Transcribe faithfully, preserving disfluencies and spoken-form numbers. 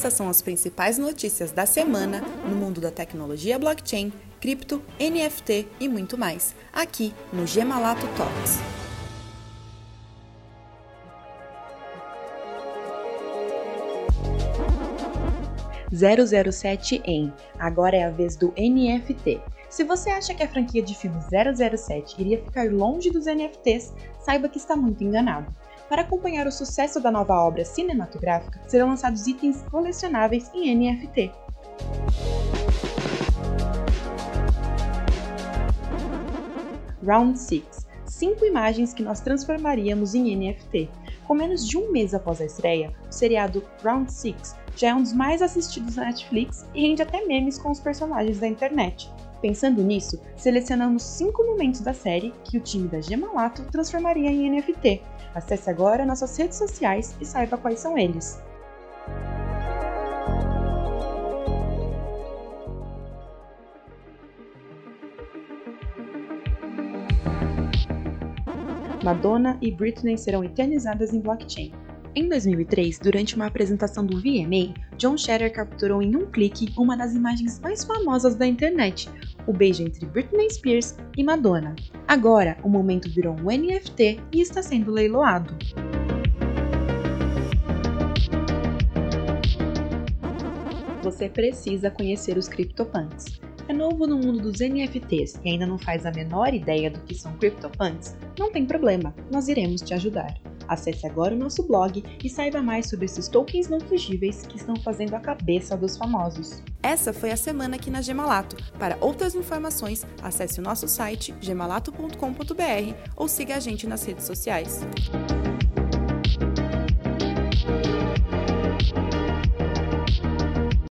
essas são as principais notícias da semana no mundo da tecnologia blockchain, cripto, N F T e muito mais, aqui no Gemalato Talks. zero zero sete em. Agora é a vez do N F T. Se você acha que a franquia de filme zero zero sete iria ficar longe dos N F Ts, saiba que está muito enganado. Para acompanhar o sucesso da nova obra cinematográfica, serão lançados itens colecionáveis em N F T. Round seis. cinco imagens que nós transformaríamos em N F T. Com menos de um mês após a estreia, o seriado Round seis já é um dos mais assistidos na Netflix e rende até memes com os personagens da internet. Pensando nisso, selecionamos cinco momentos da série que o time da Gemalato transformaria em N F T. Acesse agora nossas redes sociais e saiba quais são eles. Madonna e Britney serão eternizadas em blockchain. Em dois mil e três, durante uma apresentação do V M A, John Shetter capturou em um clique uma das imagens mais famosas da internet, o beijo entre Britney Spears e Madonna. Agora, o momento virou um N F T e está sendo leiloado. Você precisa conhecer os CryptoPunks. É novo no mundo dos N F Ts e ainda não faz a menor ideia do que são CryptoPunks? Não tem problema, nós iremos te ajudar. Acesse agora o nosso blog e saiba mais sobre esses tokens não fungíveis que estão fazendo a cabeça dos famosos. Essa foi a semana aqui na Gemalato. Para outras informações, acesse o nosso site gemalato ponto com ponto br ou siga a gente nas redes sociais.